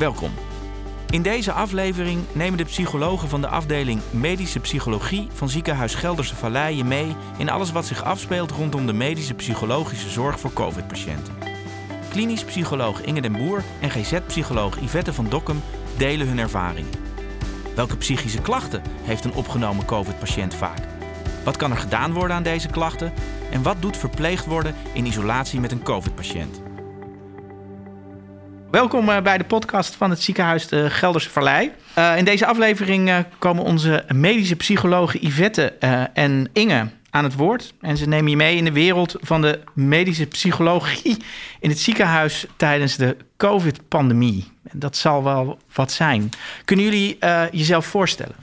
Welkom. In deze aflevering nemen de psychologen van de afdeling Medische Psychologie van Ziekenhuis Gelderse Vallei je mee in alles wat zich afspeelt rondom de medische psychologische zorg voor COVID-patiënten. Klinisch psycholoog Inge den Boer en GZ-psycholoog Yvette van Dokkum delen hun ervaringen. Welke psychische klachten heeft een opgenomen COVID-patiënt vaak? Wat kan er gedaan worden aan deze klachten? En wat doet verpleegd worden in isolatie met een COVID-patiënt? Welkom bij de podcast van het ziekenhuis Gelderse Vallei. In deze aflevering komen onze medische psychologen Yvette en Inge aan het woord. En ze nemen je mee in de wereld van de medische psychologie in het ziekenhuis tijdens de COVID-pandemie. Dat zal wel wat zijn. Kunnen jullie jezelf voorstellen?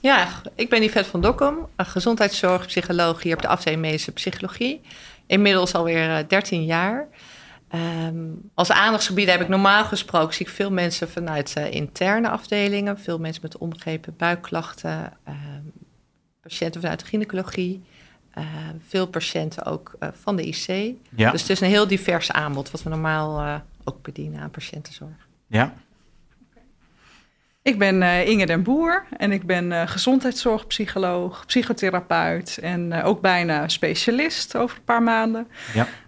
Ja, ik ben Yvette van Dokkum, gezondheidszorgpsycholoog hier op de afdeling Medische Psychologie. Inmiddels alweer 13 jaar. Als aandachtsgebied heb ik normaal gesproken, zie ik veel mensen vanuit interne afdelingen. Veel mensen met onbegrepen buikklachten, patiënten vanuit de gynaecologie. Veel patiënten ook van de IC. Ja. Dus het is een heel divers aanbod wat we normaal ook bedienen aan patiëntenzorg. Ja. Ik ben Inge den Boer en ik ben gezondheidszorgpsycholoog, psychotherapeut en ook bijna specialist over een paar maanden.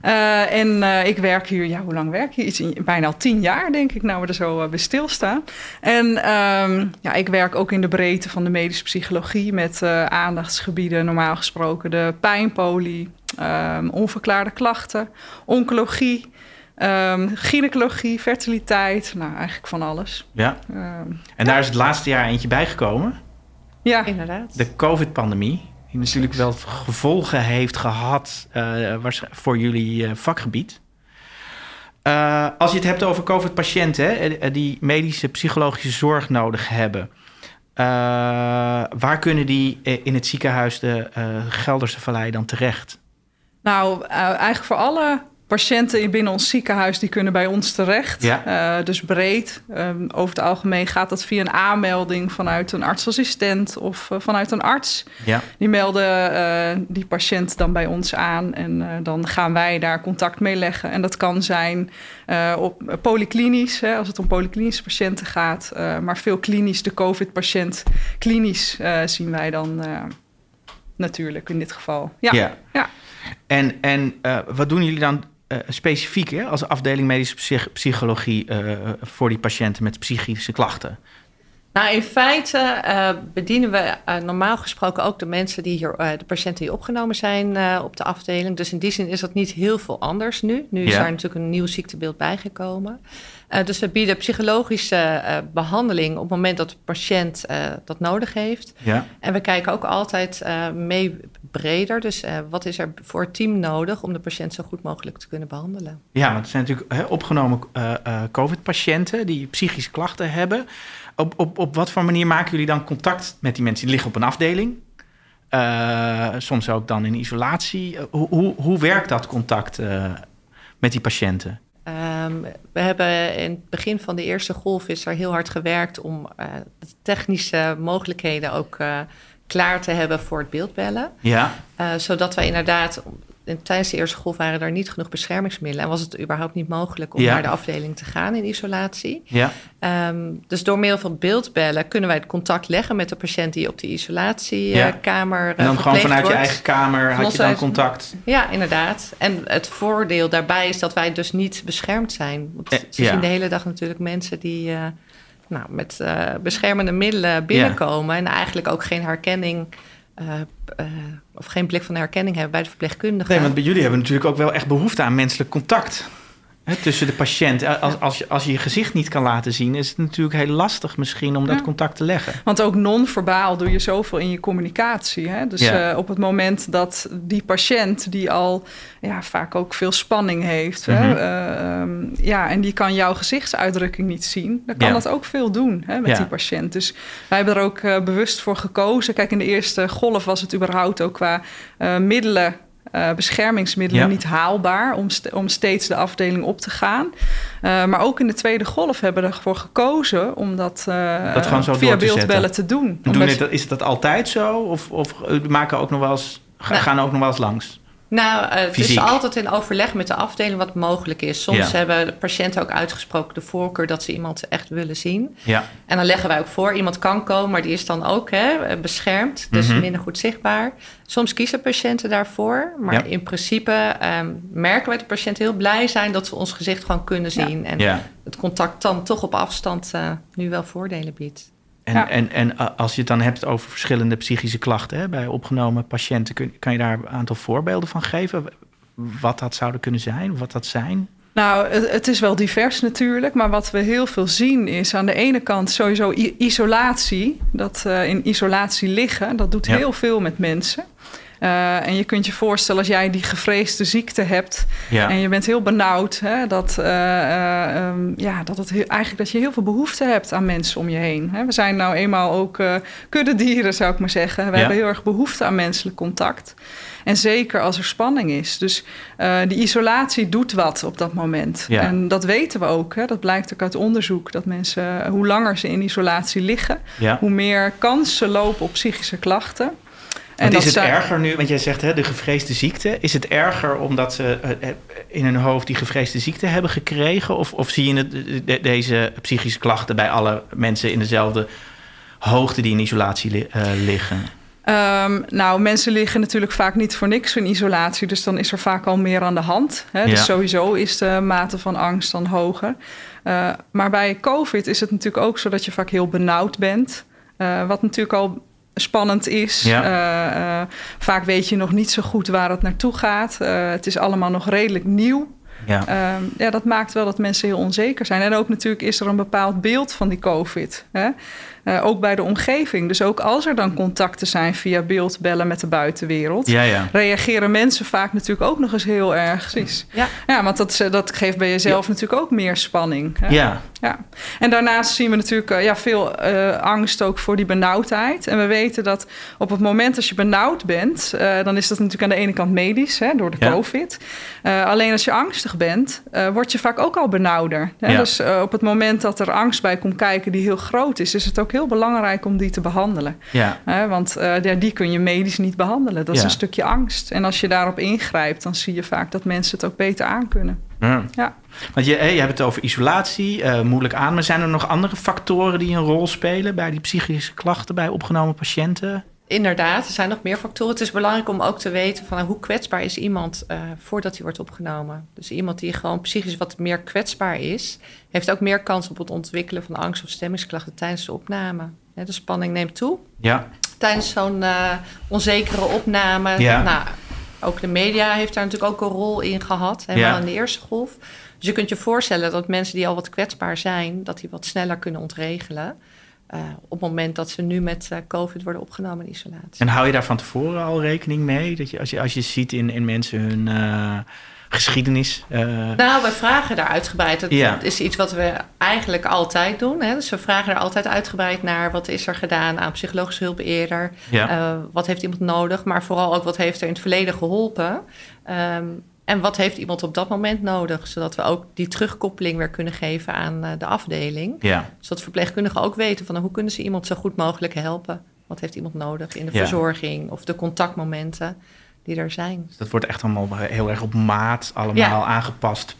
Ja. Ik werk hier, ja, hoe lang werk je? Bijna al 10 jaar denk ik, nou we er zo bij stilstaan. En ik werk ook in de breedte van de medische psychologie met aandachtsgebieden, normaal gesproken de pijnpoli, onverklaarde klachten, oncologie. Gynaecologie, fertiliteit, nou eigenlijk van alles. Ja. En daar is het laatste jaar eentje bijgekomen. Ja, inderdaad. De COVID-pandemie, die natuurlijk wel gevolgen heeft gehad voor jullie vakgebied. Als je het hebt over COVID-patiënten die medische psychologische zorg nodig hebben, waar kunnen die in het ziekenhuis de Gelderse Vallei dan terecht? Nou, eigenlijk voor alle patiënten binnen ons ziekenhuis die kunnen bij ons terecht. Ja. Dus breed. Over het algemeen gaat dat via een aanmelding vanuit een artsassistent of vanuit een arts. Ja. Die melden die patiënt dan bij ons aan en dan gaan wij daar contact mee leggen. En dat kan zijn op polyklinisch, als het om polyklinische patiënten gaat. Maar veel klinisch, de COVID-patiënt klinisch zien wij dan natuurlijk in dit geval. Ja, ja. Ja. En wat doen jullie dan specifiek hè, als afdeling medische psychologie voor die patiënten met psychische klachten? Nou, in feite bedienen we normaal gesproken ook de mensen die hier, de patiënten die opgenomen zijn op de afdeling. Dus in die zin is dat niet heel veel anders nu. Nu is daar natuurlijk een nieuw ziektebeeld bijgekomen. Dus we bieden psychologische behandeling op het moment dat de patiënt dat nodig heeft. Ja. En we kijken ook altijd mee breder. Dus wat is er voor het team nodig om de patiënt zo goed mogelijk te kunnen behandelen? Ja, want het zijn natuurlijk opgenomen COVID-patiënten die psychische klachten hebben. Op wat voor manier maken jullie dan contact met die mensen? Die liggen op een afdeling, soms ook dan in isolatie. Hoe werkt dat contact met die patiënten? We hebben in het begin van de eerste golf is er heel hard gewerkt om de technische mogelijkheden ook klaar te hebben voor het beeldbellen. Ja. Zodat wij inderdaad, tijdens de eerste golf waren er niet genoeg beschermingsmiddelen en was het überhaupt niet mogelijk om naar de afdeling te gaan in isolatie. Ja. Dus door middel van beeldbellen kunnen wij het contact leggen met de patiënt die op de isolatiekamer verpleegd wordt. En dan gewoon vanuit je eigen kamer had je dan contact. Ja, inderdaad. En het voordeel daarbij is dat wij dus niet beschermd zijn. Want ze zien de hele dag natuurlijk mensen die met beschermende middelen binnenkomen en eigenlijk ook geen herkenning of geen blik van herkenning hebben bij de verpleegkundige. Nee, want bij jullie hebben natuurlijk ook wel echt behoefte aan menselijk contact. Hè, tussen de patiënt. Als je je gezicht niet kan laten zien, is het natuurlijk heel lastig misschien om dat contact te leggen. Want ook non-verbaal doe je zoveel in je communicatie. Hè? Dus op het moment dat die patiënt die al vaak ook veel spanning heeft. Mm-hmm. En die kan jouw gezichtsuitdrukking niet zien. Dan kan dat ook veel doen hè, met die patiënt. Dus wij hebben er ook bewust voor gekozen. Kijk, in de eerste golf was het überhaupt ook qua middelen. Beschermingsmiddelen niet haalbaar om steeds de afdeling op te gaan. Maar ook in de tweede golf hebben we ervoor gekozen om dat gewoon zo via beeldbellen te doen. Is dat altijd zo? Of maken ook nog wel eens, gaan ook nog wel eens langs? Nou, het is altijd in overleg met de afdeling wat mogelijk is. Soms hebben de patiënten ook uitgesproken de voorkeur dat ze iemand echt willen zien. Ja. En dan leggen wij ook voor, iemand kan komen, maar die is dan ook beschermd. Dus minder goed zichtbaar. Soms kiezen patiënten daarvoor. Maar in principe merken wij dat de patiënten heel blij zijn dat ze ons gezicht gewoon kunnen zien. Ja. En het contact dan toch op afstand nu wel voordelen biedt. En als je het dan hebt over verschillende psychische klachten bij opgenomen patiënten, kan je daar een aantal voorbeelden van geven? Wat dat zouden kunnen zijn, wat dat zijn? Nou, het is wel divers natuurlijk, maar wat we heel veel zien is aan de ene kant sowieso isolatie. Dat in isolatie liggen, dat doet heel veel met mensen. En je kunt je voorstellen als jij die gevreesde ziekte hebt en je bent heel benauwd, dat je heel veel behoefte hebt aan mensen om je heen. Hè. We zijn nou eenmaal ook kuddedieren, zou ik maar zeggen. Wij hebben heel erg behoefte aan menselijk contact. En zeker als er spanning is. Dus die isolatie doet wat op dat moment. Ja. En dat weten we ook. Hè? Dat blijkt ook uit onderzoek. Dat mensen, hoe langer ze in isolatie liggen, hoe meer kans ze lopen op psychische klachten. En is het erger nu, want jij zegt de gevreesde ziekte. Is het erger omdat ze in hun hoofd die gevreesde ziekte hebben gekregen? Of zie je deze psychische klachten bij alle mensen in dezelfde hoogte die in isolatie liggen? Nou, mensen liggen natuurlijk vaak niet voor niks in isolatie. Dus dan is er vaak al meer aan de hand. Hè? Dus sowieso is de mate van angst dan hoger. Maar bij COVID is het natuurlijk ook zo dat je vaak heel benauwd bent. Wat natuurlijk al spannend is. Vaak weet je nog niet zo goed waar het naartoe gaat. Het is allemaal nog redelijk nieuw. Dat maakt wel dat mensen heel onzeker zijn. En ook natuurlijk is er een bepaald beeld van die COVID. Hè? Ook bij de omgeving. Dus ook als er dan contacten zijn via beeldbellen met de buitenwereld, reageren mensen vaak natuurlijk ook nog eens heel erg. Precies. Ja, want dat geeft bij jezelf natuurlijk ook meer spanning. Hè? Ja. En daarnaast zien we natuurlijk veel angst ook voor die benauwdheid. En we weten dat op het moment als je benauwd bent, dan is dat natuurlijk aan de ene kant medisch, hè, door de COVID. Alleen als je angstig bent, word je vaak ook al benauwder. Hè? Ja. Dus op het moment dat er angst bij komt kijken die heel groot is het ook heel belangrijk om die te behandelen. Ja. Want die kun je medisch niet behandelen. Dat is een stukje angst. En als je daarop ingrijpt, dan zie je vaak dat mensen het ook beter aankunnen. Ja. Want je hebt het over isolatie, moeilijk aan. Maar zijn er nog andere factoren die een rol spelen bij die psychische klachten bij opgenomen patiënten? Inderdaad, er zijn nog meer factoren. Het is belangrijk om ook te weten van hoe kwetsbaar is iemand voordat hij wordt opgenomen. Dus iemand die gewoon psychisch wat meer kwetsbaar is, heeft ook meer kans op het ontwikkelen van angst- of stemmingsklachten tijdens de opname. De spanning neemt toe. Ja. Tijdens zo'n onzekere opname. Ja. Nou, ook de media heeft daar natuurlijk ook een rol in gehad, helemaal in de eerste golf. Dus je kunt je voorstellen dat mensen die al wat kwetsbaar zijn, dat die wat sneller kunnen ontregelen. Op het moment dat ze nu met COVID worden opgenomen in isolatie. En hou je daar van tevoren al rekening mee? Dat je, als je ziet in mensen hun geschiedenis? Nou, we vragen daar uitgebreid. Dat is iets wat we eigenlijk altijd doen. Hè? Dus we vragen er altijd uitgebreid naar. Wat is er gedaan aan psychologische hulp eerder? Ja. Wat heeft iemand nodig? Maar vooral ook wat heeft er in het verleden geholpen? En wat heeft iemand op dat moment nodig? Zodat we ook die terugkoppeling weer kunnen geven aan de afdeling. Ja. Zodat verpleegkundigen ook weten van hoe kunnen ze iemand zo goed mogelijk helpen? Wat heeft iemand nodig in de verzorging of de contactmomenten die er zijn? Dus dat wordt echt allemaal heel erg op maat allemaal aangepast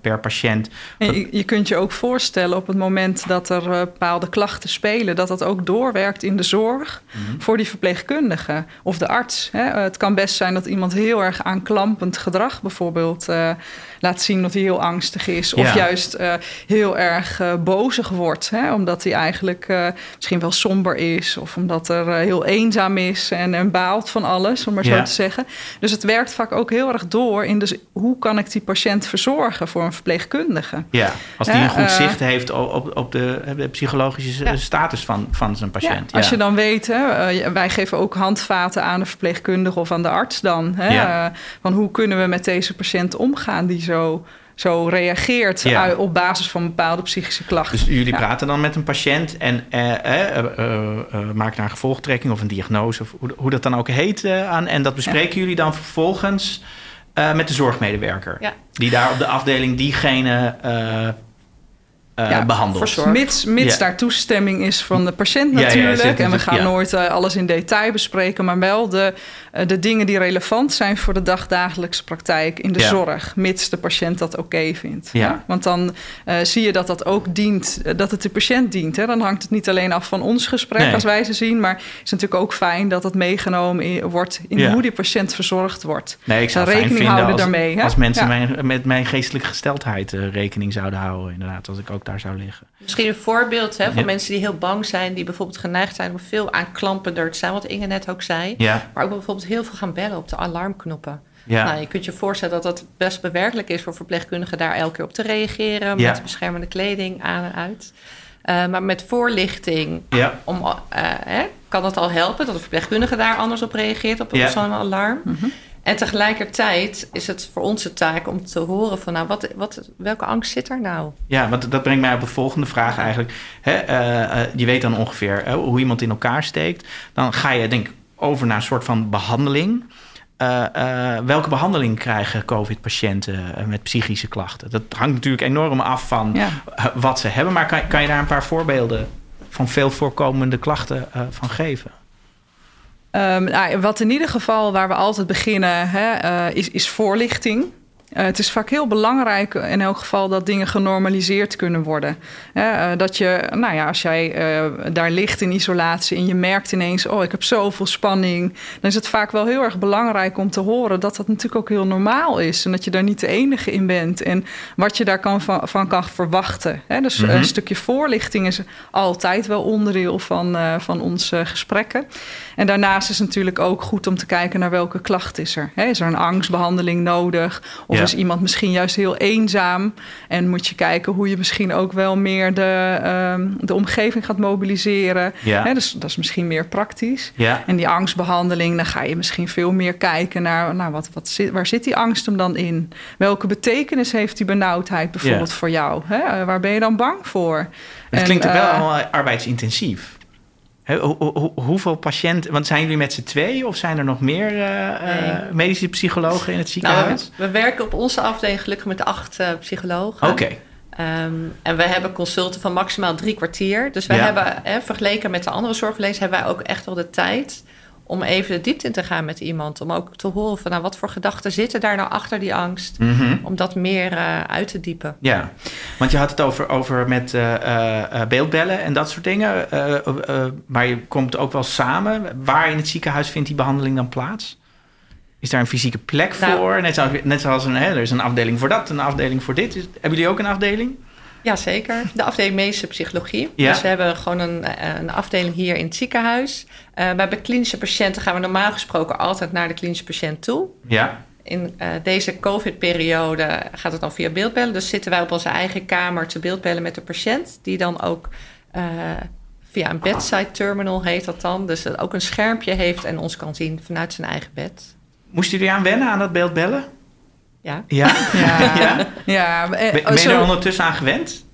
per patiënt. En je kunt je ook voorstellen op het moment dat er bepaalde klachten spelen, dat ook doorwerkt in de zorg voor die verpleegkundige of de arts. Hè. Het kan best zijn dat iemand heel erg aanklampend gedrag bijvoorbeeld laat zien dat hij heel angstig is. Of juist heel erg bozig wordt. Hè, omdat hij eigenlijk misschien wel somber is. Of omdat er heel eenzaam is en baalt van alles, om maar zo te zeggen. Dus het werkt vaak ook heel erg door in hoe kan ik die patiënt verzorgen voor een verpleegkundige. Ja, als die een goed zicht heeft op de psychologische status van zijn patiënt. Ja, als je dan weet, wij geven ook handvaten aan de verpleegkundige of aan de arts dan. Hè, van hoe kunnen we met deze patiënt omgaan die zo reageert op basis van bepaalde psychische klachten. Dus jullie praten dan met een patiënt en maken daar een gevolgtrekking of een diagnose, of hoe dat dan ook heet aan. En dat bespreken jullie dan vervolgens met de zorgmedewerker. Ja. Die daar op de afdeling diegene behandeld. Mits daar toestemming is van de patiënt natuurlijk. En we gaan nooit alles in detail bespreken, maar wel de dingen die relevant zijn voor de dagdagelijkse praktijk in de zorg, mits de patiënt dat oké vindt. Ja. Ja? Want dan zie je dat ook dient, dat het de patiënt dient. Hè? Dan hangt het niet alleen af van ons gesprek als wij ze zien, maar het is natuurlijk ook fijn dat het meegenomen wordt in hoe die patiënt verzorgd wordt. Nee, ik zou rekening houden daarmee. Als mensen met mijn geestelijke gesteldheid rekening zouden houden, inderdaad, als ik ook daar zou liggen. Misschien een voorbeeld van mensen die heel bang zijn, die bijvoorbeeld geneigd zijn om veel aanklampender te zijn, wat Inge net ook zei. Ja. Maar ook bijvoorbeeld heel veel gaan bellen op de alarmknoppen. Ja. Nou, je kunt je voorstellen dat dat best bewerkelijk is voor verpleegkundigen daar elke keer op te reageren, met beschermende kleding aan en uit. Maar met voorlichting kan dat al helpen dat de verpleegkundige daar anders op reageert op zo'n alarm. Mm-hmm. En tegelijkertijd is het voor onze taak om te horen van welke angst zit er nou? Ja, want dat brengt mij op de volgende vraag eigenlijk. Je weet dan ongeveer hoe iemand in elkaar steekt. Dan ga je denk ik over naar een soort van behandeling. Welke behandeling krijgen COVID-patiënten met psychische klachten? Dat hangt natuurlijk enorm af van wat ze hebben. Maar kan je daar een paar voorbeelden van veel voorkomende klachten van geven? Wat in ieder geval waar we altijd beginnen is voorlichting. Het is vaak heel belangrijk in elk geval dat dingen genormaliseerd kunnen worden. Dat je, als jij daar ligt in isolatie en je merkt ineens, ik heb zoveel spanning, dan is het vaak wel heel erg belangrijk om te horen dat dat natuurlijk ook heel normaal is en dat je daar niet de enige in bent en wat je daar van kan verwachten. Dus een stukje voorlichting is altijd wel onderdeel van onze gesprekken. En daarnaast is het natuurlijk ook goed om te kijken naar welke klacht is er. Is er een angstbehandeling nodig? Of is iemand misschien juist heel eenzaam? En moet je kijken hoe je misschien ook wel meer de omgeving gaat mobiliseren. Ja. Dus dat is misschien meer praktisch. Ja. En die angstbehandeling, dan ga je misschien veel meer kijken naar waar zit die angst hem dan in? Welke betekenis heeft die benauwdheid bijvoorbeeld voor jou? Waar ben je dan bang voor? Het klinkt wel allemaal arbeidsintensief. Hoeveel patiënten... Want zijn jullie met z'n tweeën of zijn er nog meer medische psychologen in het ziekenhuis? We werken op onze afdeling gelukkig met 8 psychologen. Oké. En we hebben consulten van maximaal 3 kwartier. Dus wij hebben, vergeleken met de andere zorgverleners, hebben wij ook echt wel de tijd om even de diepte in te gaan met iemand. Om ook te horen van wat voor gedachten zitten daar nou achter die angst. Mm-hmm. Om dat meer uit te diepen. Ja, want je had het over met beeldbellen en dat soort dingen. Maar je komt ook wel samen. Waar in het ziekenhuis vindt die behandeling dan plaats? Is daar een fysieke plek voor? Net zoals er is een afdeling voor dat, een afdeling voor dit. Hebben jullie ook een afdeling? Ja, zeker. De afdeling medische psychologie. Ja. Dus we hebben gewoon een afdeling hier in het ziekenhuis. Bij klinische patiënten gaan we normaal gesproken altijd naar de klinische patiënt toe. Ja. In deze COVID-periode gaat het dan via beeldbellen. Dus zitten wij op onze eigen kamer te beeldbellen met de patiënt. Die dan ook via een bedside terminal heet dat dan. Dus dat ook een schermpje heeft en ons kan zien vanuit zijn eigen bed. Moesten jullie aan wennen aan dat beeldbellen? Ja. Ben je er ondertussen aan gewend?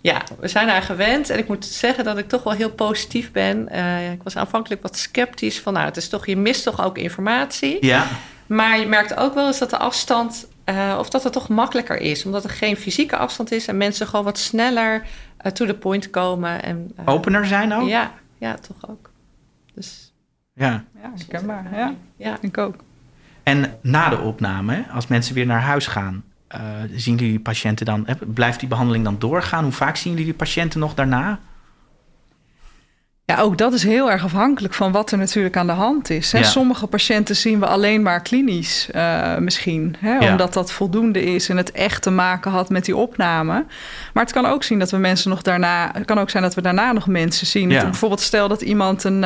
Ja, we zijn eraan gewend. En ik moet zeggen dat ik toch wel heel positief ben. Ik was aanvankelijk wat sceptisch. Van, je mist toch ook informatie. Ja. Maar je merkt ook wel eens dat de afstand... of dat het toch makkelijker is. Omdat er geen fysieke afstand is. En mensen gewoon wat sneller to the point komen. En, opener zijn ook? Ja, toch ook. Dus, ja, herkenbaar. Ja, ik ook. En na de opname, als mensen weer naar huis gaan, zien jullie patiënten dan? Blijft die behandeling dan doorgaan? Hoe vaak zien jullie die patiënten nog daarna? Ja, ook dat is heel erg afhankelijk van wat er natuurlijk aan de hand is. Hè? Ja. Sommige patiënten zien we alleen maar klinisch misschien. Hè? Omdat dat voldoende is en het echt te maken had met die opname. Maar het kan ook zien dat we mensen nog daarna. Het kan ook zijn dat we daarna nog mensen zien. Ja. Bijvoorbeeld stel dat iemand een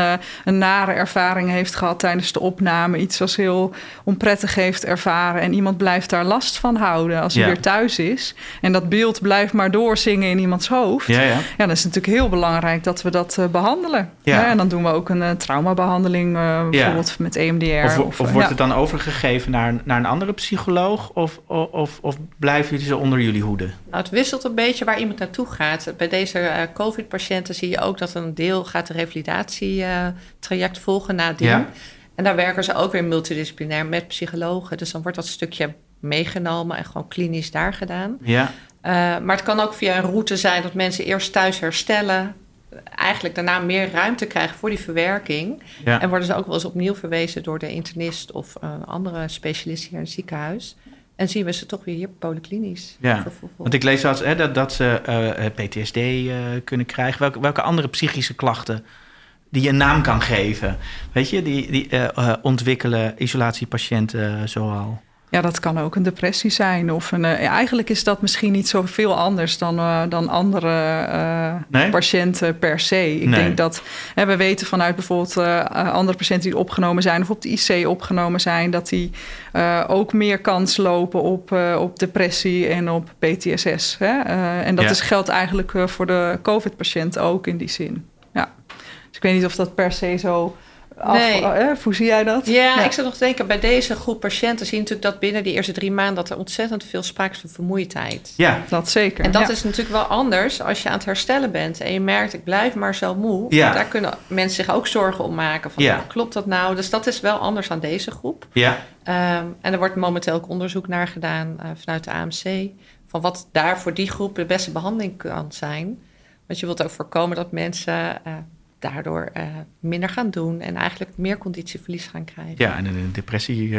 nare ervaring heeft gehad tijdens de opname. Iets als heel onprettig heeft ervaren. En iemand blijft daar last van houden als hij weer thuis is. En dat beeld blijft maar doorzingen in iemands hoofd. Ja, dan is het natuurlijk heel belangrijk dat we dat behandelen. Ja, en dan doen we ook een traumabehandeling, bijvoorbeeld met EMDR. Of wordt het dan overgegeven naar een andere psycholoog? Of blijven jullie ze onder jullie hoede? Nou, het wisselt een beetje waar iemand naartoe gaat. Bij deze COVID-patiënten zie je ook dat een deel gaat de revalidatietraject volgen nadien. Ja. En daar werken ze ook weer multidisciplinair met psychologen. Dus dan wordt dat stukje meegenomen en gewoon klinisch daar gedaan. Ja. Maar het kan ook via een route zijn dat mensen eerst thuis herstellen. Eigenlijk daarna meer ruimte krijgen voor die verwerking. Ja. En worden ze ook wel eens opnieuw verwezen door de internist of een andere specialist hier in het ziekenhuis. En zien we ze toch weer hier polyklinisch. Ja, want ik lees als, dat ze PTSD kunnen krijgen. Welke andere psychische klachten die je een naam kan geven? Weet je, die ontwikkelen isolatiepatiënten zoal? Ja, dat kan ook een depressie zijn. Of eigenlijk is dat misschien niet zoveel anders dan andere patiënten per se. Ik denk dat we weten vanuit bijvoorbeeld andere patiënten die opgenomen zijn of op de IC opgenomen zijn, dat die ook meer kans lopen op depressie en op PTSS. En dat geldt eigenlijk voor de COVID-patiënt ook in die zin. Ja. Dus ik weet niet of dat per se zo... Hoe zie jij dat? Ja, ik zou nog denken, bij deze groep patiënten zie je natuurlijk dat binnen die eerste 3 maanden dat er ontzettend veel sprake is van vermoeidheid. Ja, dat zeker. En dat is natuurlijk wel anders als je aan het herstellen bent en je merkt, ik blijf maar zo moe. Ja. Daar kunnen mensen zich ook zorgen om maken. Van, klopt dat nou? Dus dat is wel anders aan deze groep. Ja. En er wordt momenteel ook onderzoek naar gedaan vanuit de AMC, van wat daar voor die groep de beste behandeling kan zijn. Want je wilt ook voorkomen dat mensen daardoor minder gaan doen en eigenlijk meer conditieverlies gaan krijgen. Ja, en een depressie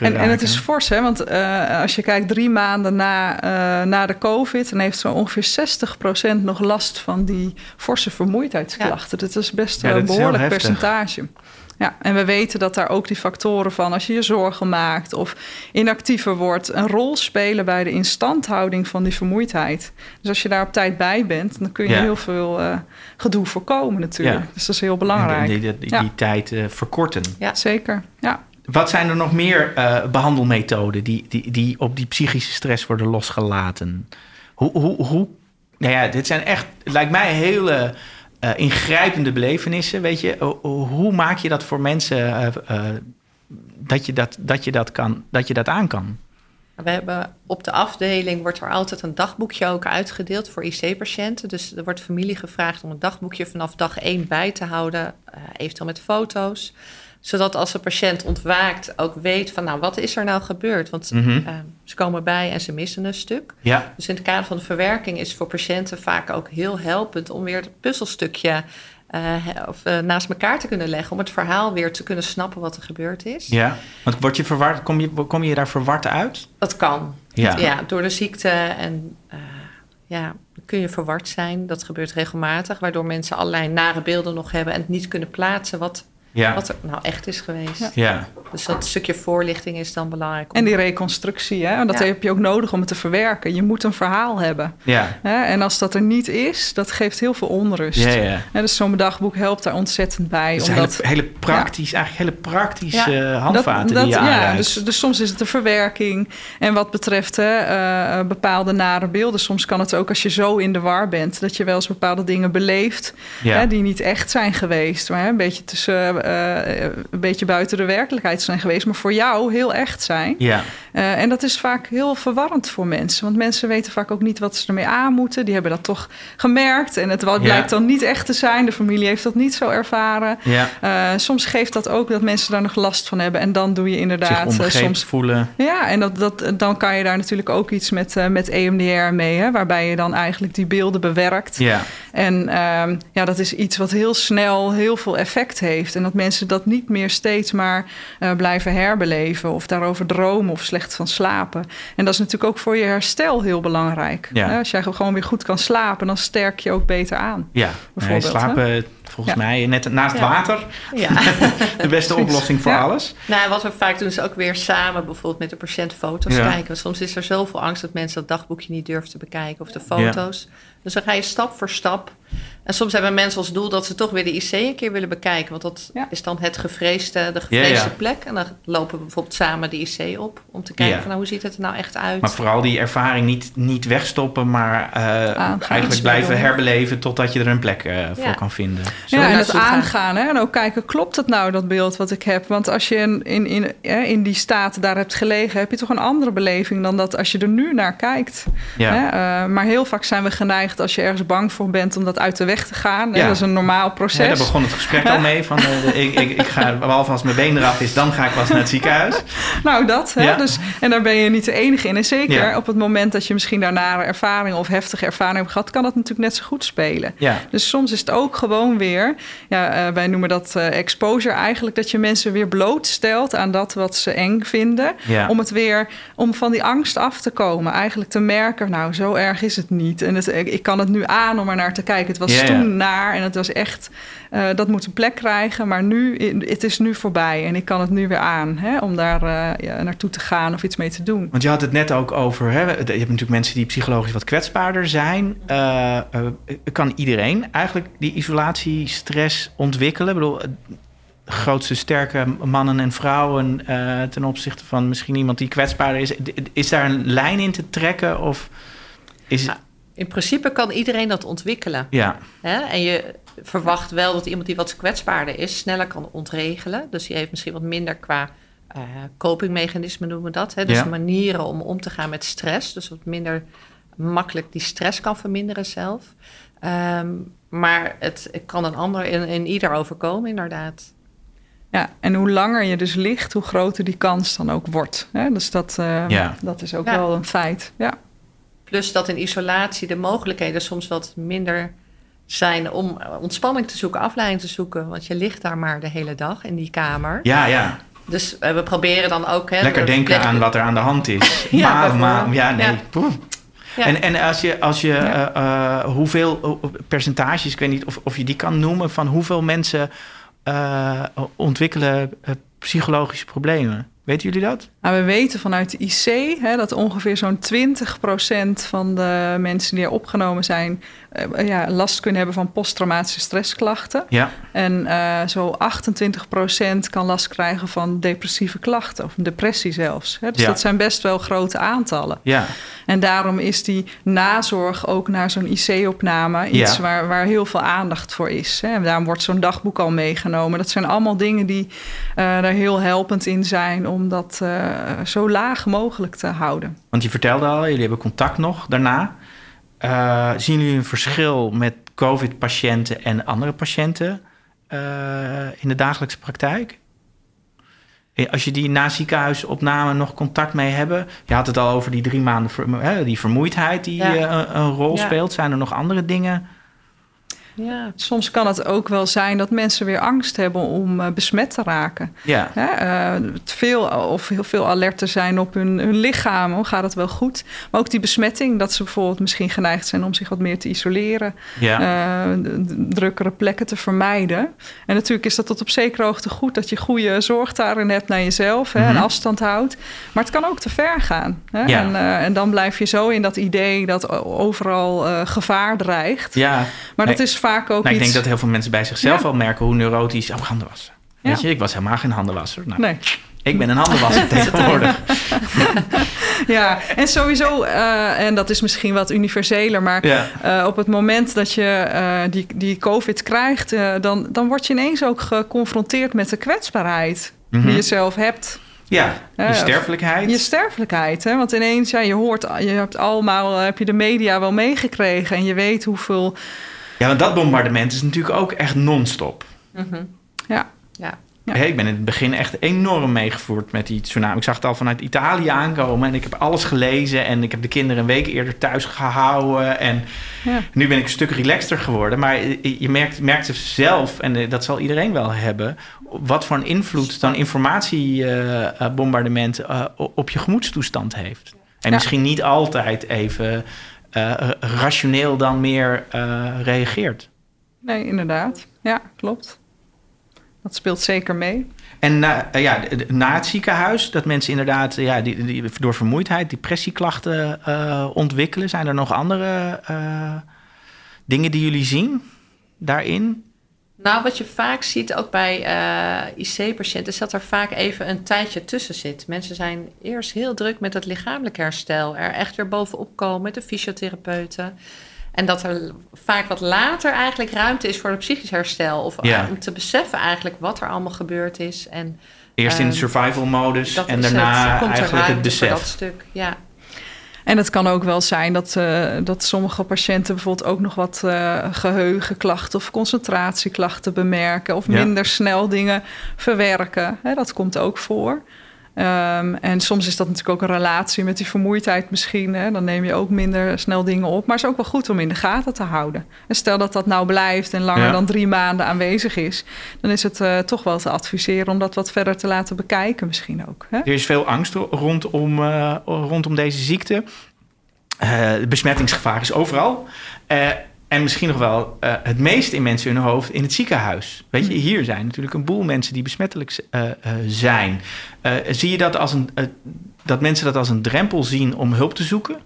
en het is fors, hè? Want als je kijkt 3 maanden na de COVID, dan heeft zo ongeveer 60% nog last van die forse vermoeidheidsklachten. Ja. Dat is best een behoorlijk percentage. Ja, en we weten dat daar ook die factoren van, als je je zorgen maakt of inactiever wordt, een rol spelen bij de instandhouding van die vermoeidheid. Dus als je daar op tijd bij bent, dan kun je heel veel gedoe voorkomen natuurlijk. Ja. Dus dat is heel belangrijk. Die tijd verkorten. Ja, zeker. Ja. Wat zijn er nog meer behandelmethoden die op die psychische stress worden losgelaten? Dit zijn echt, lijkt mij hele... ingrijpende belevenissen, weet je. Hoe maak je dat voor mensen dat je dat aan kan? We hebben op de afdeling wordt er altijd een dagboekje ook uitgedeeld voor IC-patiënten. Dus er wordt familie gevraagd om een dagboekje vanaf dag 1 bij te houden, eventueel met foto's. Zodat als de patiënt ontwaakt ook weet van, nou, wat is er nou gebeurd? Want ze komen bij en ze missen een stuk. Ja. Dus in het kader van de verwerking is voor patiënten vaak ook heel helpend om weer het puzzelstukje naast elkaar te kunnen leggen, om het verhaal weer te kunnen snappen wat er gebeurd is. Ja, want word je verward, kom je daar verward uit? Dat kan. Ja, door de ziekte en kun je verward zijn. Dat gebeurt regelmatig, waardoor mensen allerlei nare beelden nog hebben en het niet kunnen plaatsen wat er nou echt is geweest. Ja. Ja. Dus dat stukje voorlichting is dan belangrijk. En die reconstructie, hè? Dat heb je ook nodig om het te verwerken. Je moet een verhaal hebben. Ja. Hè? En als dat er niet is, dat geeft heel veel onrust. Ja, ja. Hè? Dus zo'n dagboek helpt daar ontzettend bij. Dus omdat, hele praktische handvaten die je aanreikt. Ja, dus soms is het de verwerking. En wat betreft bepaalde nare beelden, soms kan het ook als je zo in de war bent, dat je wel eens bepaalde dingen beleeft hè, die niet echt zijn geweest. Maar hè, een beetje buiten de werkelijkheid zijn geweest, maar voor jou heel echt zijn. Ja. En dat is vaak heel verwarrend voor mensen, want mensen weten vaak ook niet wat ze ermee aan moeten. Die hebben dat toch gemerkt en het blijkt dan niet echt te zijn. De familie heeft dat niet zo ervaren. Ja. Soms geeft dat ook dat mensen daar nog last van hebben en dan doe je inderdaad soms voelen. Ja, en dan kan je daar natuurlijk ook iets met EMDR mee, hè, waarbij je dan eigenlijk die beelden bewerkt. Ja. En dat is iets wat heel snel heel veel effect heeft. En dat mensen dat niet meer steeds maar blijven herbeleven of daarover dromen of slecht van slapen. En dat is natuurlijk ook voor je herstel heel belangrijk. Ja. Als jij gewoon weer goed kan slapen, dan sterk je ook beter aan. Ja, slapen volgens mij net naast water. Ja. De beste oplossing voor alles. Nou, wat we vaak doen is ook weer samen bijvoorbeeld met de patiënt foto's kijken. Want soms is er zoveel angst dat mensen dat dagboekje niet durven te bekijken of de foto's. Ja. Dus dan ga je stap voor stap. En soms hebben mensen als doel dat ze toch weer de IC een keer willen bekijken. Want dat is dan de gevreesde plek. En dan lopen we bijvoorbeeld samen de IC op. Om te kijken van hoe ziet het er nou echt uit. Maar vooral die ervaring niet wegstoppen. Maar eigenlijk blijven herbeleven totdat je er een plek voor kan vinden. En het aangaan. Hè? En ook kijken, klopt het nou dat beeld wat ik heb? Want als je in die staat daar hebt gelegen, heb je toch een andere beleving dan dat als je er nu naar kijkt. Ja. Maar heel vaak zijn we geneigd, als je ergens bang voor bent om dat uit te weg te gaan. Ja. Dat is een normaal proces. Ja, daar begon het gesprek al mee. Van, ik ga, behalve als mijn been eraf is, dan ga ik pas naar het ziekenhuis. Nou, dat. Hè? Ja. Dus, en daar ben je niet de enige in. En zeker op het moment dat je misschien daar nare ervaringen of heftige ervaringen hebt gehad, kan dat natuurlijk net zo goed spelen. Ja. Dus soms is het ook gewoon weer, wij noemen dat exposure eigenlijk, dat je mensen weer blootstelt aan dat wat ze eng vinden. Ja. Om van die angst af te komen. Eigenlijk te merken, nou, zo erg is het niet. En ik kan het nu aan om er naar te kijken. Het was toen naar en het was echt, dat moet een plek krijgen. Maar nu, het is nu voorbij en ik kan het nu weer aan. Hè, om daar naartoe te gaan of iets mee te doen. Want je had het net ook over, hè, je hebt natuurlijk mensen die psychologisch wat kwetsbaarder zijn. Kan iedereen eigenlijk die isolatiestress ontwikkelen? Ik bedoel, grootste sterke mannen en vrouwen ten opzichte van misschien iemand die kwetsbaarder is. Is daar een lijn in te trekken? Of is... In principe kan iedereen dat ontwikkelen. Ja. Hè? En je verwacht wel dat iemand die wat kwetsbaarder is sneller kan ontregelen. Dus die heeft misschien wat minder qua copingmechanismen, noemen we dat. Hè? Dus manieren om om te gaan met stress. Dus wat minder makkelijk die stress kan verminderen zelf. Maar het kan een ander in ieder overkomen, inderdaad. Ja, en hoe langer je dus ligt, hoe groter die kans dan ook wordt. Hè? Dus dat is ook wel een feit. Ja. Plus dat in isolatie de mogelijkheden soms wat minder zijn om ontspanning te zoeken, afleiding te zoeken. Want je ligt daar maar de hele dag in die kamer. Ja, ja. Dus we proberen dan ook... Hè, lekker denken aan wat er aan de hand is. Ja. En als je hoeveel percentages, ik weet niet of je die kan noemen, van hoeveel mensen ontwikkelen psychologische problemen. Weten jullie dat? Nou, we weten vanuit de IC dat ongeveer zo'n 20% van de mensen die er opgenomen zijn last kunnen hebben van posttraumatische stressklachten. Ja. En zo 28% kan last krijgen van depressieve klachten of depressie zelfs. Hè? Dus dat zijn best wel grote aantallen. Ja. En daarom is die nazorg ook naar zo'n IC-opname iets waar heel veel aandacht voor is. Hè? En daarom wordt zo'n dagboek al meegenomen. Dat zijn allemaal dingen die daar heel helpend in zijn om dat zo laag mogelijk te houden. Want je vertelde al, jullie hebben contact nog daarna. Zien jullie een verschil met COVID-patiënten en andere patiënten in de dagelijkse praktijk? Als je die na ziekenhuisopname nog contact mee hebben... Je had het al over die 3 maanden, die vermoeidheid die een rol speelt. Zijn er nog andere dingen? Ja. Soms kan het ook wel zijn dat mensen weer angst hebben om besmet te raken. Ja. Heel veel alerter zijn op hun lichaam. Hoe gaat het wel goed? Maar ook die besmetting, dat ze bijvoorbeeld misschien geneigd zijn om zich wat meer te isoleren. Ja. Drukkere plekken te vermijden. En natuurlijk is dat tot op zekere hoogte goed dat je goede zorg daarin hebt naar jezelf. Mm-hmm. En afstand houdt. Maar het kan ook te ver gaan. Hè? Ja. En dan blijf je zo in dat idee dat overal gevaar dreigt. Ja. Maar dat is vaak ook ik denk dat heel veel mensen bij zichzelf al merken hoe neurotisch... Oh, handen wassen. Ja. Weet je, ik was helemaal geen handenwasser. Nou, nee. Ik ben een handenwasser tegenwoordig. Ja, en sowieso, en dat is misschien wat universeler... maar op het moment dat je die COVID krijgt... dan word je ineens ook geconfronteerd met de kwetsbaarheid... die je zelf hebt... Ja, je sterfelijkheid. Je sterfelijkheid, hè? Want ineens, heb je de media wel meegekregen... en je weet hoeveel... Ja, want dat bombardement is natuurlijk ook echt non-stop. Mm-hmm. Ja. Hey, ik ben in het begin echt enorm meegevoerd met die tsunami. Ik zag het al vanuit Italië aankomen en ik heb alles gelezen... en ik heb de kinderen een week eerder thuis gehouden. En nu ben ik een stuk relaxter geworden. Maar je merkt het zelf, en dat zal iedereen wel hebben... wat voor een invloed dan informatiebombardement op je gemoedstoestand heeft. En misschien niet altijd even... rationeel dan meer reageert. Nee, inderdaad. Ja, klopt. Dat speelt zeker mee. En na het ziekenhuis, dat mensen inderdaad die door vermoeidheid, depressieklachten ontwikkelen. Zijn er nog andere dingen die jullie zien daarin? Nou, wat je vaak ziet, ook bij IC-patiënten... is dat er vaak even een tijdje tussen zit. Mensen zijn eerst heel druk met het lichamelijk herstel. Er echt weer bovenop komen met de fysiotherapeuten. En dat er vaak wat later eigenlijk ruimte is voor het psychisch herstel. Of om te beseffen eigenlijk wat er allemaal gebeurd is. En, eerst in survival-modus en daarna eigenlijk het besef. Dat stuk, En het kan ook wel zijn dat sommige patiënten bijvoorbeeld ook nog wat geheugenklachten of concentratieklachten bemerken. Of minder snel dingen verwerken. Hè, dat komt ook voor. En soms is dat natuurlijk ook een relatie met die vermoeidheid misschien. Hè? Dan neem je ook minder snel dingen op. Maar het is ook wel goed om in de gaten te houden. En stel dat dat nou blijft en langer dan 3 maanden aanwezig is. Dan is het toch wel te adviseren om dat wat verder te laten bekijken misschien ook. Hè? Er is veel angst rondom deze ziekte. Het besmettingsgevaar is overal. En misschien nog wel het meest in mensen hun hoofd in het ziekenhuis. Weet je, hier zijn natuurlijk een boel mensen die besmettelijk zijn. Zie je dat als dat mensen dat als een drempel zien om hulp te zoeken?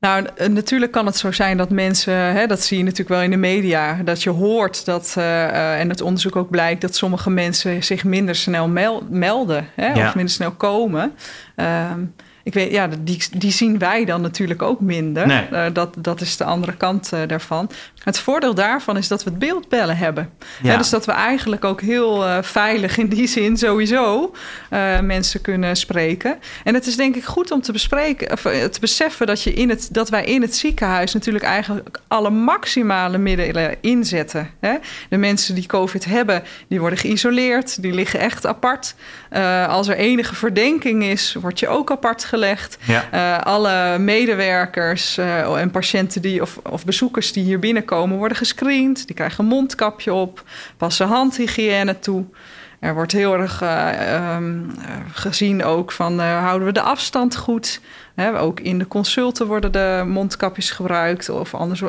Nou, natuurlijk kan het zo zijn dat mensen, hè, dat zie je natuurlijk wel in de media, dat je hoort dat, en het onderzoek ook blijkt, dat sommige mensen zich minder snel melden. Hè, of minder snel komen. Ik weet, die zien wij dan natuurlijk ook minder. Nee. Dat is de andere kant daarvan. Het voordeel daarvan is dat we het beeldbellen hebben. Ja. Dus dat we eigenlijk ook heel veilig in die zin sowieso mensen kunnen spreken. En het is denk ik goed om te beseffen dat wij in het ziekenhuis natuurlijk eigenlijk alle maximale middelen inzetten. Hè? De mensen die COVID hebben, die worden geïsoleerd. Die liggen echt apart. Als er enige verdenking is, word je ook apart gelegd. Ja. Alle medewerkers en patiënten of bezoekers die hier binnenkomen worden gescreend. Die krijgen een mondkapje op, passen handhygiëne toe. Er wordt heel erg gezien ook van houden we de afstand goed. Hè, ook in de consulten worden de mondkapjes gebruikt. Of anders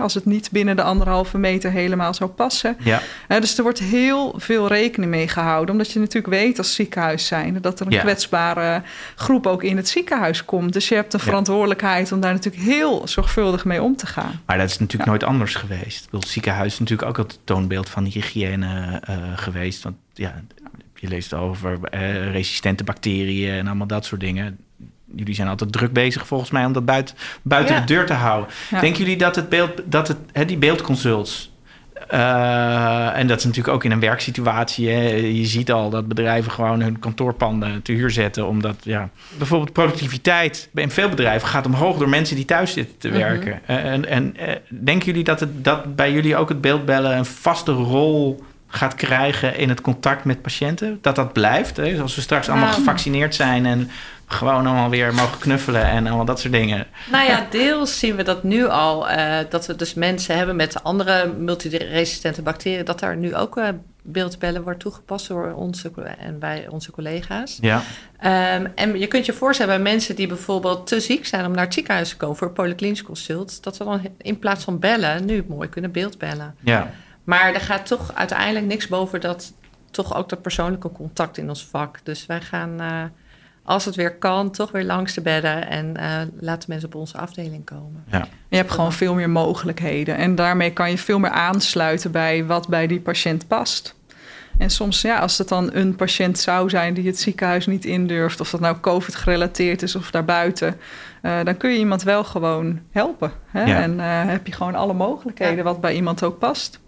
als het niet binnen de 1,5 meter helemaal zou passen. Ja. Dus er wordt heel veel rekening mee gehouden. Omdat je natuurlijk weet als ziekenhuis zijnde dat er een kwetsbare groep ook in het ziekenhuis komt. Dus je hebt de verantwoordelijkheid om daar natuurlijk heel zorgvuldig mee om te gaan. Maar dat is natuurlijk nooit anders geweest. Ik bedoel, het ziekenhuis is natuurlijk ook het toonbeeld van hygiëne geweest. Want je leest over resistente bacteriën en allemaal dat soort dingen. Jullie zijn altijd druk bezig volgens mij om dat buiten de deur te houden. Ja. Denken jullie dat die beeldconsults... en dat is natuurlijk ook in een werksituatie. Hè, je ziet al dat bedrijven gewoon hun kantoorpanden te huur zetten. Omdat bijvoorbeeld productiviteit bij veel bedrijven gaat omhoog door mensen die thuis zitten te werken. En denken jullie dat bij jullie ook het beeldbellen een vaste rol gaat krijgen in het contact met patiënten? Dat blijft? Hè? Als we straks allemaal gevaccineerd zijn en gewoon allemaal weer mogen knuffelen en allemaal dat soort dingen. Nou ja, deels zien we dat nu al. Dat we dus mensen hebben met andere multiresistente bacteriën. Dat daar nu ook beeldbellen wordt toegepast door bij onze collega's. Ja. En je kunt je voorstellen bij mensen die bijvoorbeeld te ziek zijn om naar het ziekenhuis te komen voor een polyklinisch consult. Dat ze dan in plaats van bellen nu mooi kunnen beeldbellen. Ja. Maar er gaat toch uiteindelijk niks boven dat toch ook dat persoonlijke contact in ons vak. Dus wij gaan, als het weer kan, toch weer langs de bedden en laten mensen op onze afdeling komen. Ja. Je hebt gewoon veel meer mogelijkheden. En daarmee kan je veel meer aansluiten bij wat bij die patiënt past. En soms, als het dan een patiënt zou zijn die het ziekenhuis niet indurft, of dat nou COVID gerelateerd is of daarbuiten, dan kun je iemand wel gewoon helpen. Hè? Ja. En heb je gewoon alle mogelijkheden wat bij iemand ook past.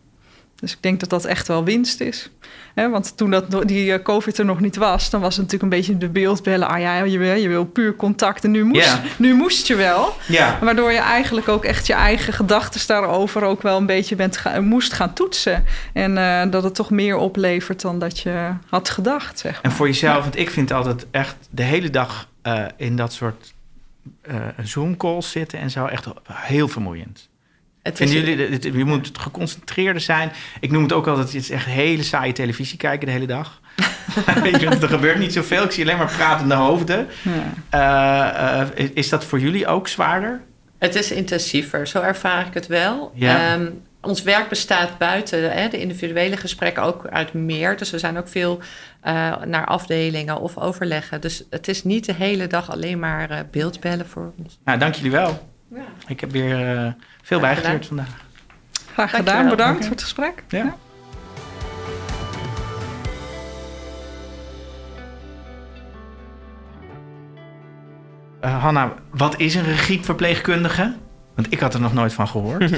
Dus ik denk dat echt wel winst is. Want toen die COVID er nog niet was, dan was het natuurlijk een beetje de beeldbellen. Je wil puur contact en nu moest je wel. Yeah. Waardoor je eigenlijk ook echt je eigen gedachten daarover ook wel een beetje moest gaan toetsen. En dat het toch meer oplevert dan dat je had gedacht. Zeg maar. En voor jezelf, want ik vind altijd echt de hele dag in dat soort Zoom-calls zitten en zo echt heel vermoeiend. Je moet geconcentreerder zijn. Ik noem het ook altijd, het is echt hele saaie televisie kijken de hele dag. Er gebeurt niet zoveel, ik zie alleen maar pratende hoofden. Ja. Is dat voor jullie ook zwaarder? Het is intensiever, zo ervaar ik het wel. Ja. Ons werk bestaat buiten de individuele gesprekken ook uit meer. Dus we zijn ook veel naar afdelingen of overleggen. Dus het is niet de hele dag alleen maar beeldbellen voor ons. Nou, dank jullie wel. Ja. Ik heb weer veel bijgeleerd vandaag. Graag gedaan, bedankt voor het gesprek. Ja. Hanna, wat is een regieverpleegkundige? Want ik had er nog nooit van gehoord.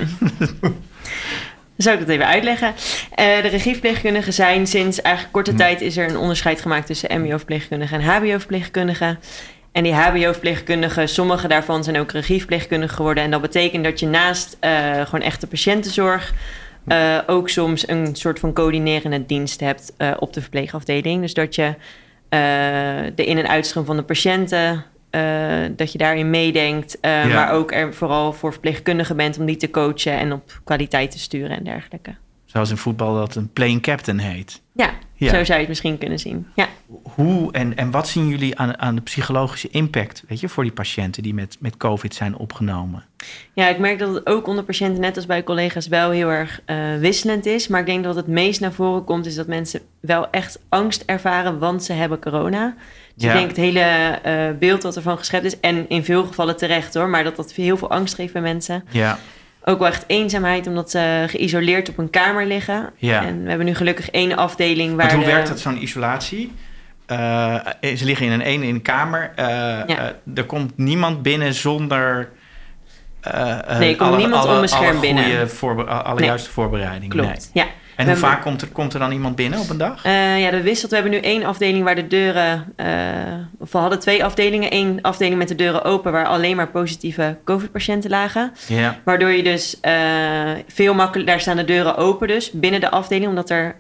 Zou ik dat even uitleggen? De regieverpleegkundigen zijn sinds eigenlijk korte tijd is er een onderscheid gemaakt tussen mbo-verpleegkundigen en hbo-verpleegkundigen. En die hbo-verpleegkundigen, sommige daarvan zijn ook regieverpleegkundigen geworden. En dat betekent dat je naast gewoon echte patiëntenzorg... ook soms een soort van coördinerende dienst hebt op de verpleegafdeling. Dus dat je de in- en uitstroom van de patiënten... dat je daarin meedenkt, maar ook er vooral voor verpleegkundigen bent... om die te coachen en op kwaliteit te sturen en dergelijke. Zoals in voetbal dat een playing captain heet. Ja, zo zou je het misschien kunnen zien. Ja. Hoe en wat zien jullie aan de psychologische impact... weet je, voor die patiënten die met COVID zijn opgenomen? Ja, ik merk dat het ook onder patiënten, net als bij collega's... wel heel erg wisselend is. Maar ik denk dat het meest naar voren komt... is dat mensen wel echt angst ervaren, want ze hebben corona. Dus ik denk het hele beeld wat ervan geschept is... en in veel gevallen terecht hoor... maar dat heel veel angst geeft bij mensen... Ja. Ook wel echt eenzaamheid, omdat ze geïsoleerd op een kamer liggen. Ja. En we hebben nu gelukkig 1 afdeling waar... Maar hoe werkt dat, zo'n isolatie? Ze liggen in een kamer. Er komt niemand binnen zonder... nee, er komt niemand onbeschermd binnen. Juiste voorbereidingen. Klopt, nee. Ja. En hoe vaak komt er dan iemand binnen op een dag? Dat wisselt. We hebben nu 1 afdeling waar de deuren... we hadden 2 afdelingen. 1 afdeling met de deuren open... waar alleen maar positieve COVID-patiënten lagen. Ja. Waardoor je dus veel makkelijker... Daar staan de deuren open dus binnen de afdeling... omdat er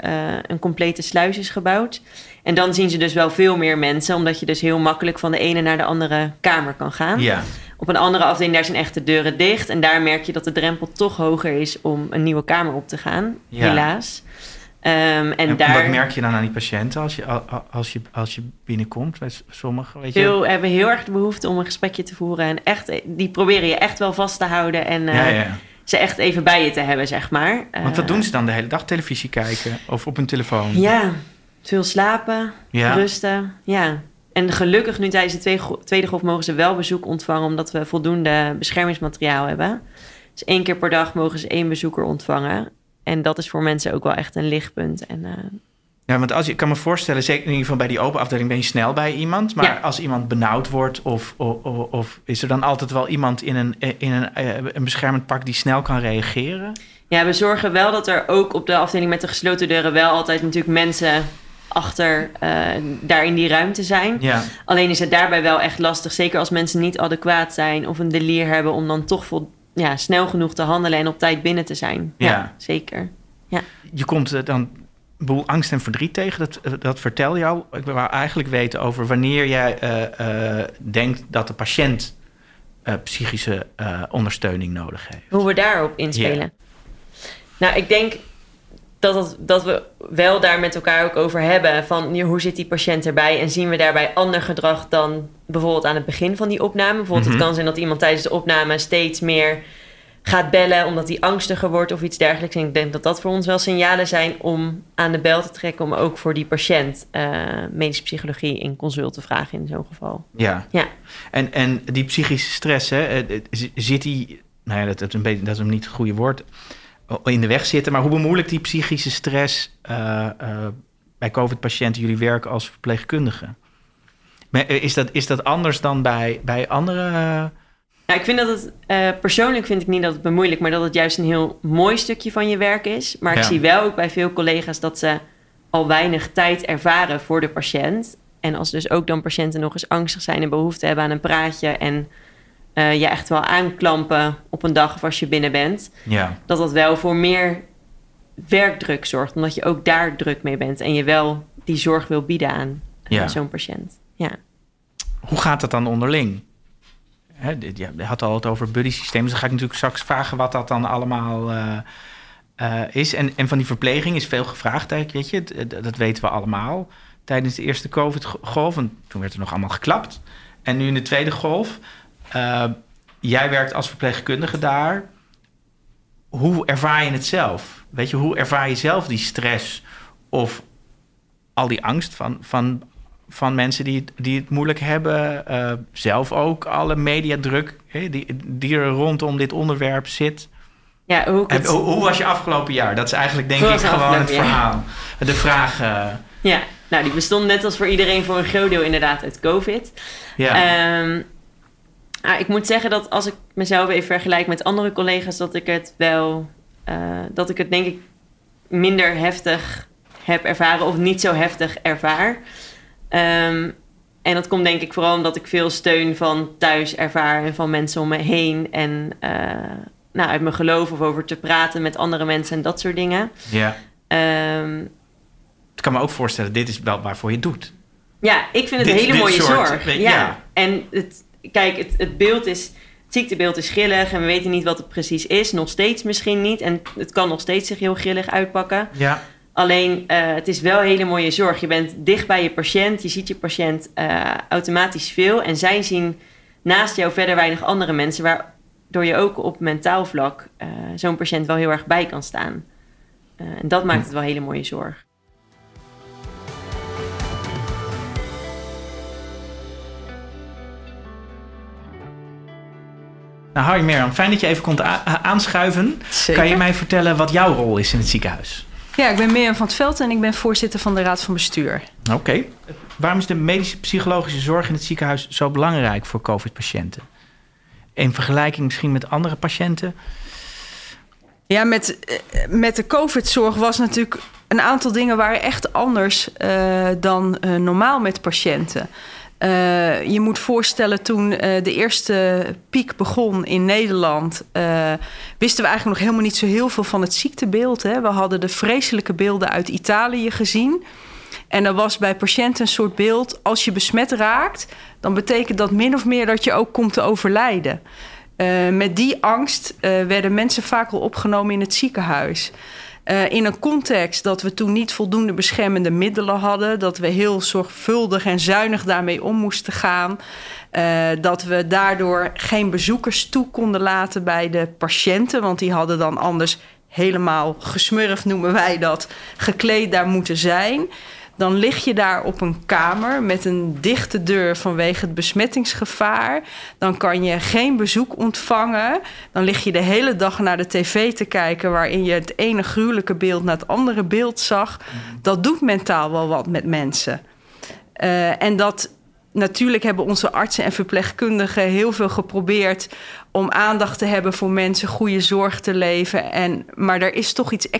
een complete sluis is gebouwd. En dan zien ze dus wel veel meer mensen... omdat je dus heel makkelijk van de ene naar de andere kamer kan gaan. Ja. Op een andere afdeling, daar zijn echt de deuren dicht. En daar merk je dat de drempel toch hoger is om een nieuwe kamer op te gaan. Ja. Helaas. En wat merk je dan aan die patiënten als je binnenkomt? Sommigen, weet je? Veel hebben heel erg de behoefte om een gesprekje te voeren. En echt, die proberen je echt wel vast te houden. En ze echt even bij je te hebben, zeg maar. Want wat doen ze dan de hele dag? Televisie kijken of op hun telefoon? Ja, veel slapen, rusten, En gelukkig nu tijdens de tweede golf mogen ze wel bezoek ontvangen... omdat we voldoende beschermingsmateriaal hebben. Dus 1 keer per dag mogen ze 1 bezoeker ontvangen. En dat is voor mensen ook wel echt een lichtpunt. Ja, want ik kan me voorstellen... zeker in ieder geval bij die open afdeling ben je snel bij iemand... maar als iemand benauwd wordt... of is er dan altijd wel iemand in een beschermend pak... die snel kan reageren? Ja, we zorgen wel dat er ook op de afdeling met de gesloten deuren... wel altijd natuurlijk mensen... achter daar in die ruimte zijn. Ja. Alleen is het daarbij wel echt lastig... zeker als mensen niet adequaat zijn... of een delier hebben om dan toch snel genoeg te handelen... en op tijd binnen te zijn. Ja, zeker. Ja. Je komt dan een boel angst en verdriet tegen. Dat vertel je al. Ik wou eigenlijk weten over wanneer jij denkt... dat de patiënt psychische ondersteuning nodig heeft. Hoe we daarop inspelen. Ja. Nou, ik denk... Dat we wel daar met elkaar ook over hebben... van hoe zit die patiënt erbij... en zien we daarbij ander gedrag dan bijvoorbeeld aan het begin van die opname. Bijvoorbeeld het kan zijn dat iemand tijdens de opname... steeds meer gaat bellen omdat hij angstiger wordt of iets dergelijks. En ik denk dat voor ons wel signalen zijn om aan de bel te trekken... om ook voor die patiënt medische psychologie in consult te vragen in zo'n geval. Ja. En die psychische stress, hè, zit die... Nou ja, dat is hem niet het goede woord... in de weg zitten. Maar hoe bemoeilijkt die psychische stress... bij COVID-patiënten jullie werk als verpleegkundige? Is dat anders dan bij andere... Nou, ik vind dat het... persoonlijk vind ik niet dat het bemoeilijk... maar dat het juist een heel mooi stukje van je werk is. Maar ik zie wel ook bij veel collega's... dat ze al weinig tijd ervaren voor de patiënt. En als dus ook dan patiënten nog eens angstig zijn... en behoefte hebben aan een praatje... en je echt wel aanklampen op een dag of als je binnen bent... dat wel voor meer werkdruk zorgt... omdat je ook daar druk mee bent... en je wel die zorg wil bieden aan zo'n patiënt. Ja. Hoe gaat dat dan onderling? Je had al het over buddy-systeem... dus dan ga ik natuurlijk straks vragen wat dat dan allemaal is. En van die verpleging is veel gevraagd, weet je. Dat weten we allemaal. Tijdens de eerste COVID-golf... en toen werd er nog allemaal geklapt... en nu in de tweede golf... jij werkt als verpleegkundige daar. Hoe ervaar je het zelf? Weet je, hoe ervaar je zelf die stress of al die angst van mensen die het moeilijk hebben? Zelf ook alle mediadruk die er rondom dit onderwerp zit. Ja, hoe was je afgelopen jaar? Dat is eigenlijk denk ik gewoon het verhaal. De vraag... Ja, nou die bestond net als voor iedereen voor een groot deel inderdaad uit COVID. Ja. Ik moet zeggen dat als ik mezelf even vergelijk met andere collega's... dat ik het denk ik minder heftig heb ervaren... of niet zo heftig ervaar. En dat komt denk ik vooral omdat ik veel steun van thuis ervaar en van mensen om me heen. En uit mijn geloof of over te praten met andere mensen en dat soort dingen. Ja. Ik kan me ook voorstellen, dit is wel waarvoor je het doet. Ja, ik vind het een hele mooie zorg. Ja. En het beeld is, het ziektebeeld is grillig en we weten niet wat het precies is. Nog steeds misschien niet. En het kan nog steeds zich heel grillig uitpakken. Ja. Alleen, het is wel hele mooie zorg. Je bent dicht bij je patiënt. Je ziet je patiënt automatisch veel. En zij zien naast jou verder weinig andere mensen. Waardoor je ook op mentaal vlak zo'n patiënt wel heel erg bij kan staan. En dat maakt het wel hele mooie zorg. Nou, hoi Mirjam, fijn dat je even kon aanschuiven. Zeker. Kan je mij vertellen wat jouw rol is in het ziekenhuis? Ja, ik ben Mirjam van het Veld en ik ben voorzitter van de Raad van Bestuur. Oké. Okay. Waarom is de medische psychologische zorg in het ziekenhuis zo belangrijk voor COVID-patiënten? In vergelijking misschien met andere patiënten? Ja, met de COVID-zorg was natuurlijk een aantal dingen waren echt anders dan normaal met patiënten. Je moet voorstellen, toen de eerste piek begon in Nederland, wisten we eigenlijk nog helemaal niet zo heel veel van het ziektebeeld. Hè? We hadden de vreselijke beelden uit Italië gezien. En er was bij patiënten een soort beeld, als je besmet raakt, dan betekent dat min of meer dat je ook komt te overlijden. Met die angst werden mensen vaak al opgenomen in het ziekenhuis. In een context dat we toen niet voldoende beschermende middelen hadden, dat we heel zorgvuldig en zuinig daarmee om moesten gaan, dat we daardoor geen bezoekers toe konden laten bij de patiënten, want die hadden dan anders helemaal gesmurfd, noemen wij dat, gekleed daar moeten zijn. Dan lig je daar op een kamer met een dichte deur vanwege het besmettingsgevaar. Dan kan je geen bezoek ontvangen. Dan lig je de hele dag naar de tv te kijken, waarin je het ene gruwelijke beeld naar het andere beeld zag. Dat doet mentaal wel wat met mensen. En dat natuurlijk hebben onze artsen en verpleegkundigen heel veel geprobeerd om aandacht te hebben voor mensen, goede zorg te leveren. Maar er is toch iets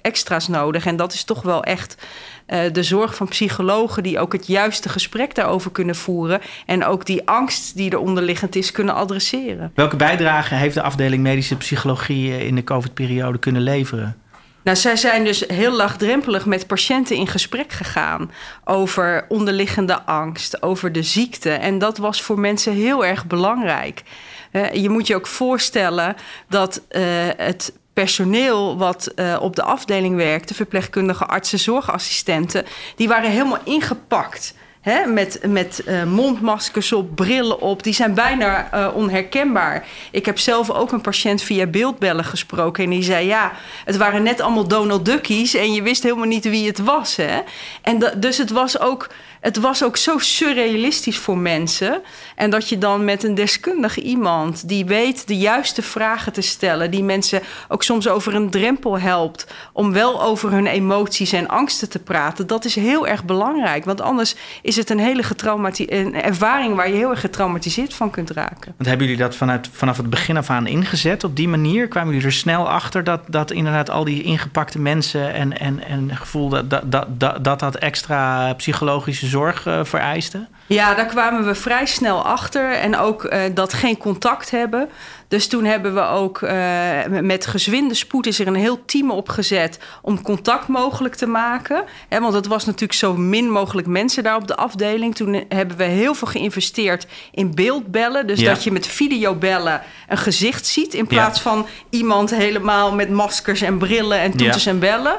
extra's nodig. En dat is toch wel echt de zorg van psychologen die ook het juiste gesprek daarover kunnen voeren en ook die angst die eronder liggend is kunnen adresseren. Welke bijdrage heeft de afdeling medische psychologie in de COVID-periode kunnen leveren? Nou, zij zijn dus heel laagdrempelig met patiënten in gesprek gegaan over onderliggende angst, over de ziekte. En dat was voor mensen heel erg belangrijk. Je moet je ook voorstellen dat het personeel wat op de afdeling werkte, verpleegkundigen, artsen, zorgassistenten, die waren helemaal ingepakt. Hè, met mondmaskers op, brillen op. Die zijn bijna onherkenbaar. Ik heb zelf ook een patiënt via beeldbellen gesproken. En die zei, ja, het waren net allemaal Donald Duckies. En je wist helemaal niet wie het was. Hè? En dus het was ook zo surrealistisch voor mensen. En dat je dan met een deskundige iemand die weet de juiste vragen te stellen, die mensen ook soms over een drempel helpt om wel over hun emoties en angsten te praten, dat is heel erg belangrijk. Want anders is het een hele ervaring waar je heel erg getraumatiseerd van kunt raken. Want hebben jullie dat vanaf het begin af aan ingezet? Op die manier kwamen jullie er snel achter dat inderdaad al die ingepakte mensen en het gevoel dat extra psychologische zorg vereiste? Ja, daar kwamen we vrij snel achter. En ook dat geen contact hebben. Dus toen hebben we ook met gezwinde spoed is er een heel team opgezet om contact mogelijk te maken. Want het was natuurlijk zo min mogelijk mensen daar op de afdeling. Toen hebben we heel veel geïnvesteerd in beeldbellen. Dus dat je met videobellen een gezicht ziet in plaats van iemand helemaal met maskers en brillen en toeters en bellen.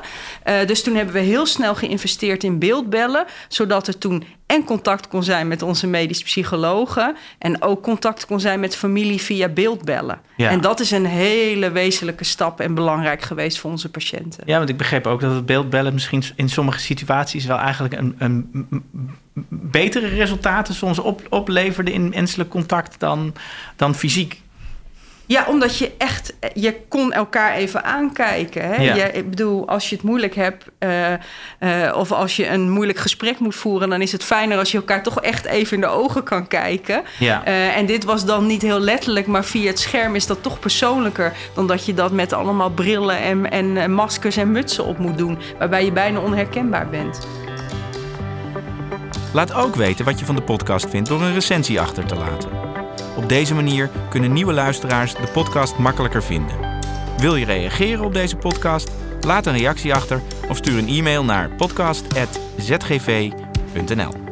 Dus toen hebben we heel snel geïnvesteerd in beeldbellen, zodat er toen en contact kon zijn met onze medisch psychologen en ook contact kon zijn met familie via beeldbellen. Ja. En dat is een hele wezenlijke stap en belangrijk geweest voor onze patiënten. Ja, want ik begreep ook dat het beeldbellen misschien in sommige situaties wel eigenlijk een betere resultaten soms opleverde in menselijk contact dan fysiek. Ja, omdat je kon elkaar even aankijken. Hè? Ja. Ik bedoel, als je het moeilijk hebt of als je een moeilijk gesprek moet voeren, dan is het fijner als je elkaar toch echt even in de ogen kan kijken. Ja. En dit was dan niet heel letterlijk, maar via het scherm is dat toch persoonlijker dan dat je dat met allemaal brillen en maskers en mutsen op moet doen, waarbij je bijna onherkenbaar bent. Laat ook weten wat je van de podcast vindt door een recensie achter te laten. Op deze manier kunnen nieuwe luisteraars de podcast makkelijker vinden. Wil je reageren op deze podcast? Laat een reactie achter of stuur een e-mail naar podcast@zgv.nl.